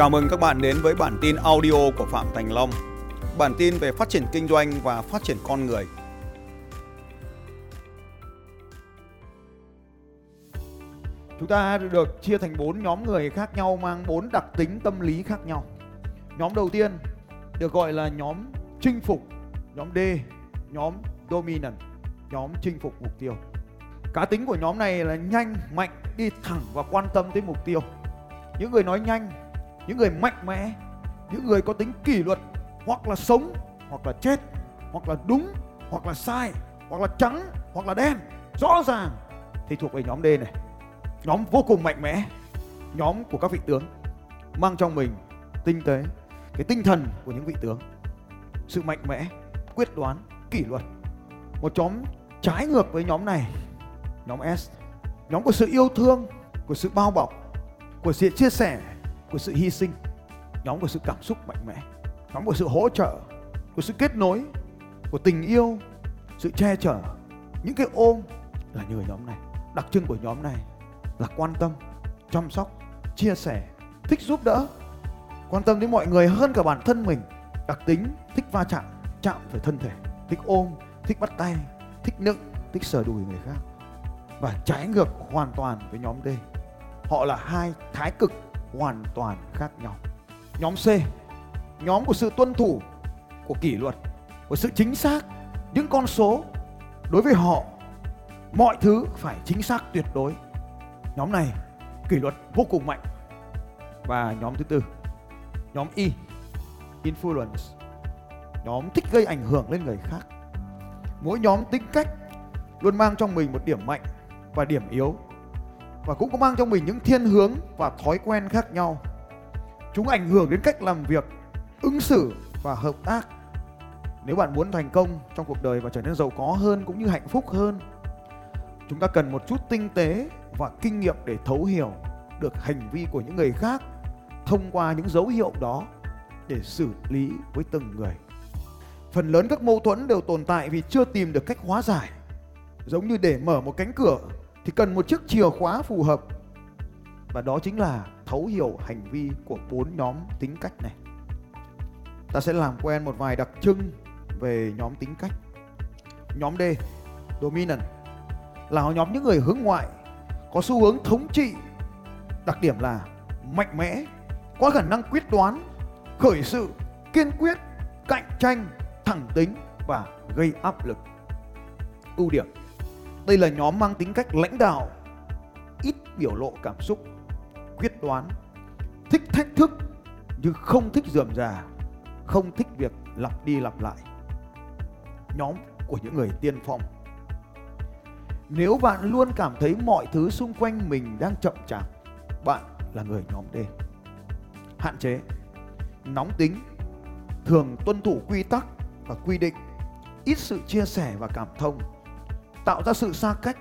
Chào mừng các bạn đến với bản tin audio của Phạm Thành Long. Bản tin về phát triển kinh doanh và phát triển con người. Chúng ta được chia thành 4 nhóm người khác nhau, mang 4 đặc tính tâm lý khác nhau. Nhóm đầu tiên được gọi là nhóm chinh phục, nhóm D, nhóm dominant, nhóm chinh phục mục tiêu. Cá tính của nhóm này là nhanh, mạnh, đi thẳng và quan tâm tới mục tiêu. Những người nói nhanh, những người mạnh mẽ, những người có tính kỷ luật, hoặc là sống, hoặc là chết, hoặc là đúng, hoặc là sai, hoặc là trắng, hoặc là đen, rõ ràng thì thuộc về nhóm D này. Nhóm vô cùng mạnh mẽ, nhóm của các vị tướng, mang trong mình tinh tế, cái tinh thần của những vị tướng, sự mạnh mẽ, quyết đoán, kỷ luật. Một nhóm trái ngược với nhóm này, nhóm S, nhóm của sự yêu thương, của sự bao bọc, của sự chia sẻ, của sự hy sinh, nhóm của sự cảm xúc mạnh mẽ, nhóm của sự hỗ trợ, của sự kết nối, của tình yêu, sự che chở. Những cái ôm là người nhóm này. Đặc trưng của nhóm này là quan tâm, chăm sóc, chia sẻ, thích giúp đỡ, quan tâm đến mọi người hơn cả bản thân mình. Đặc tính thích va chạm, chạm về thân thể, thích ôm, thích bắt tay, thích nựng, thích sờ đùi người khác. Và trái ngược hoàn toàn với nhóm D, họ là hai thái cực hoàn toàn khác nhau. Nhóm C, nhóm của sự tuân thủ, của kỷ luật, của sự chính xác, những con số. Đối với họ, mọi thứ phải chính xác tuyệt đối. Nhóm này kỷ luật vô cùng mạnh. Và nhóm thứ tư, nhóm I, influence, nhóm thích gây ảnh hưởng lên người khác. Mỗi nhóm tính cách luôn mang trong mình một điểm mạnh và điểm yếu, và cũng có mang trong mình những thiên hướng và thói quen khác nhau. Chúng ảnh hưởng đến cách làm việc, ứng xử và hợp tác. Nếu bạn muốn thành công trong cuộc đời và trở nên giàu có hơn cũng như hạnh phúc hơn, chúng ta cần một chút tinh tế và kinh nghiệm để thấu hiểu được hành vi của những người khác thông qua những dấu hiệu đó để xử lý với từng người. Phần lớn các mâu thuẫn đều tồn tại vì chưa tìm được cách hóa giải. Giống như để mở một cánh cửa thì cần một chiếc chìa khóa phù hợp. Và đó chính là thấu hiểu hành vi của 4 nhóm tính cách này. Ta sẽ làm quen một vài đặc trưng về nhóm tính cách. Nhóm D, dominant, là nhóm những người hướng ngoại, có xu hướng thống trị. Đặc điểm là mạnh mẽ, có khả năng quyết đoán, khởi sự, kiên quyết, cạnh tranh, thẳng tính và gây áp lực. Ưu điểm, đây là nhóm mang tính cách lãnh đạo, ít biểu lộ cảm xúc, quyết đoán, thích thách thức nhưng không thích rườm rà, không thích việc lặp đi lặp lại. Nhóm của những người tiên phong. Nếu bạn luôn cảm thấy mọi thứ xung quanh mình đang chậm chạp, bạn là người nhóm D. Hạn chế, nóng tính, thường tuân thủ quy tắc và quy định, ít sự chia sẻ và cảm thông, tạo ra sự xa cách.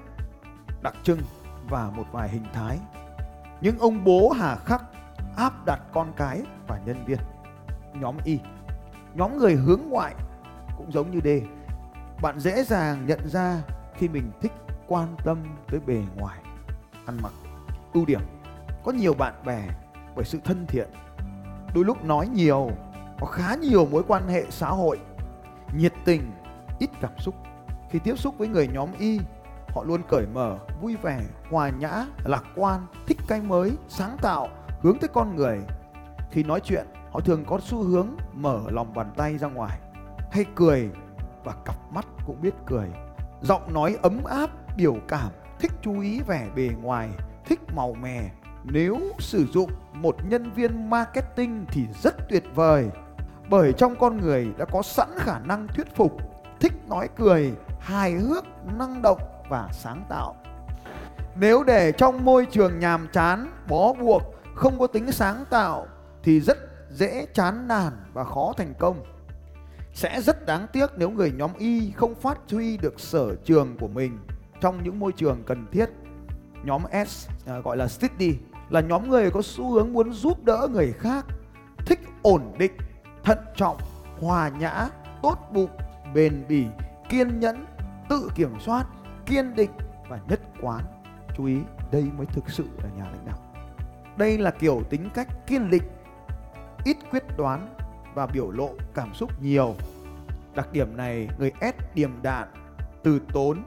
Đặc trưng và một vài hình thái: những ông bố hà khắc, áp đặt con cái và nhân viên. Nhóm Y, nhóm người hướng ngoại, cũng giống như D. Bạn dễ dàng nhận ra khi mình thích quan tâm tới bề ngoài, ăn mặc. Ưu điểm, có nhiều bạn bè bởi sự thân thiện, đôi lúc nói nhiều, có khá nhiều mối quan hệ xã hội, nhiệt tình, ít cảm xúc. Khi tiếp xúc với người nhóm Y, họ luôn cởi mở, vui vẻ, hòa nhã, lạc quan, thích cái mới, sáng tạo, hướng tới con người. Khi nói chuyện, họ thường có xu hướng mở lòng bàn tay ra ngoài, hay cười và cặp mắt cũng biết cười. Giọng nói ấm áp, biểu cảm, thích chú ý vẻ bề ngoài, thích màu mè. Nếu sử dụng một nhân viên marketing thì rất tuyệt vời, bởi trong con người đã có sẵn khả năng thuyết phục, thích nói cười, hài hước, năng động và sáng tạo. Nếu để trong môi trường nhàm chán, bó buộc, không có tính sáng tạo thì rất dễ chán nản và khó thành công. Sẽ rất đáng tiếc nếu người nhóm Y không phát huy được sở trường của mình trong những môi trường cần thiết. Nhóm S, gọi là Steady, là nhóm người có xu hướng muốn giúp đỡ người khác, thích ổn định, thận trọng, hòa nhã, tốt bụng, bền bỉ, kiên nhẫn, tự kiểm soát, kiên định và nhất quán. Chú ý, đây mới thực sự là nhà lãnh đạo. Đây là kiểu tính cách kiên định, ít quyết đoán và biểu lộ cảm xúc nhiều. Đặc điểm này, người S điềm đạm, từ tốn,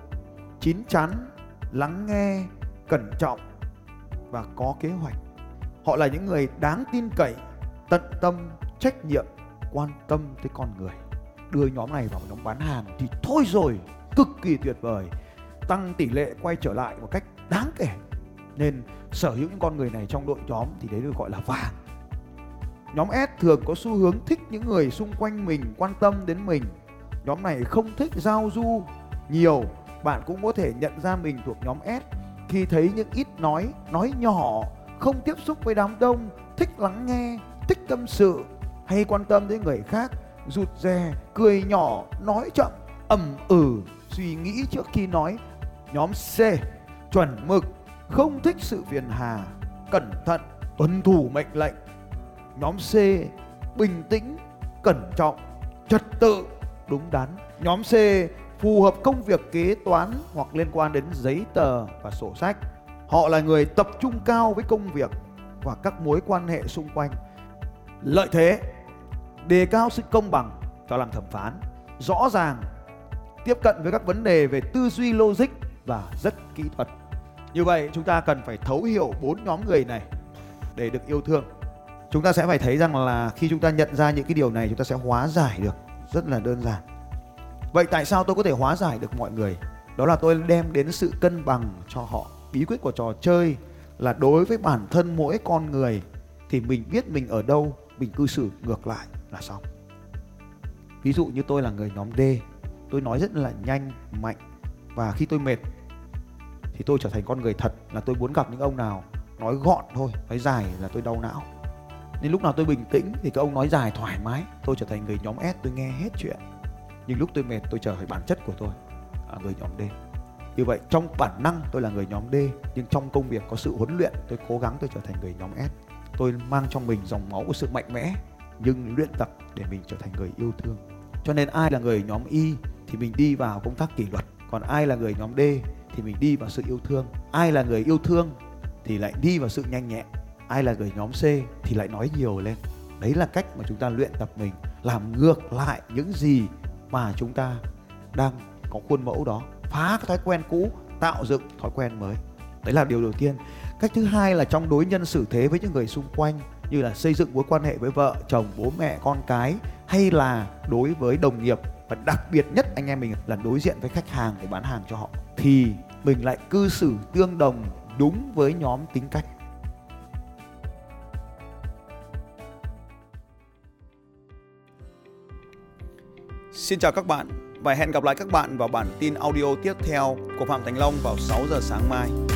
chín chắn, lắng nghe, cẩn trọng và có kế hoạch. Họ là những người đáng tin cậy, tận tâm, trách nhiệm, quan tâm tới con người. Đưa nhóm này vào nhóm bán hàng thì thôi rồi, cực kỳ tuyệt vời, tăng tỷ lệ quay trở lại một cách đáng kể. Nên sở hữu những con người này trong đội nhóm thì đấy được gọi là vàng. Nhóm S thường có xu hướng thích những người xung quanh mình quan tâm đến mình. Nhóm này không thích giao du nhiều. Bạn cũng có thể nhận ra mình thuộc nhóm S khi thấy những ít nói nhỏ, không tiếp xúc với đám đông, thích lắng nghe, thích tâm sự, hay quan tâm đến người khác, rụt rè, cười nhỏ, nói chậm, ậm ừ, suy nghĩ trước khi nói. Nhóm C chuẩn mực, không thích sự phiền hà, cẩn thận, tuân thủ mệnh lệnh. Nhóm C bình tĩnh, cẩn trọng, trật tự, đúng đắn. Nhóm C phù hợp công việc kế toán hoặc liên quan đến giấy tờ và sổ sách. Họ là người tập trung cao với công việc và các mối quan hệ xung quanh. Lợi thế: đề cao sự công bằng cho làm thẩm phán, rõ ràng, tiếp cận với các vấn đề về tư duy logic và rất kỹ thuật. Như vậy chúng ta cần phải thấu hiểu 4 nhóm người này để được yêu thương. Chúng ta sẽ phải thấy rằng là khi chúng ta nhận ra những cái điều này, chúng ta sẽ hóa giải được rất là đơn giản. Vậy tại sao tôi có thể hóa giải được mọi người? Đó là tôi đem đến sự cân bằng cho họ. Bí quyết của trò chơi là đối với bản thân mỗi con người thì mình biết mình ở đâu, mình cư xử ngược lại là xong. Ví dụ như tôi là người nhóm D, tôi nói rất là nhanh, mạnh, và khi tôi mệt thì tôi trở thành con người thật, là tôi muốn gặp những ông nào nói gọn thôi, nói dài là tôi đau não. Nên lúc nào tôi bình tĩnh thì các ông nói dài thoải mái, tôi trở thành người nhóm S, tôi nghe hết chuyện. Nhưng lúc tôi mệt tôi trở thành bản chất của tôi, người nhóm D. Như vậy trong bản năng tôi là người nhóm D, nhưng trong công việc có sự huấn luyện, tôi cố gắng tôi trở thành người nhóm S. Tôi mang trong mình dòng máu của sự mạnh mẽ, nhưng luyện tập để mình trở thành người yêu thương. Cho nên ai là người nhóm Y thì mình đi vào công tác kỷ luật, còn ai là người nhóm D thì mình đi vào sự yêu thương. Ai là người yêu thương thì lại đi vào sự nhanh nhẹn. Ai là người nhóm C thì lại nói nhiều lên. Đấy là cách mà chúng ta luyện tập mình làm ngược lại những gì mà chúng ta đang có khuôn mẫu đó. Phá cái thói quen cũ, tạo dựng thói quen mới. Đấy là điều đầu tiên. Cách thứ hai là trong đối nhân xử thế với những người xung quanh, như là xây dựng mối quan hệ với vợ, chồng, bố mẹ, con cái, hay là đối với đồng nghiệp, và đặc biệt nhất anh em mình là đối diện với khách hàng để bán hàng cho họ, thì mình lại cư xử tương đồng đúng với nhóm tính cách. Xin chào các bạn và hẹn gặp lại các bạn vào bản tin audio tiếp theo của Phạm Thành Long vào 6 giờ sáng mai.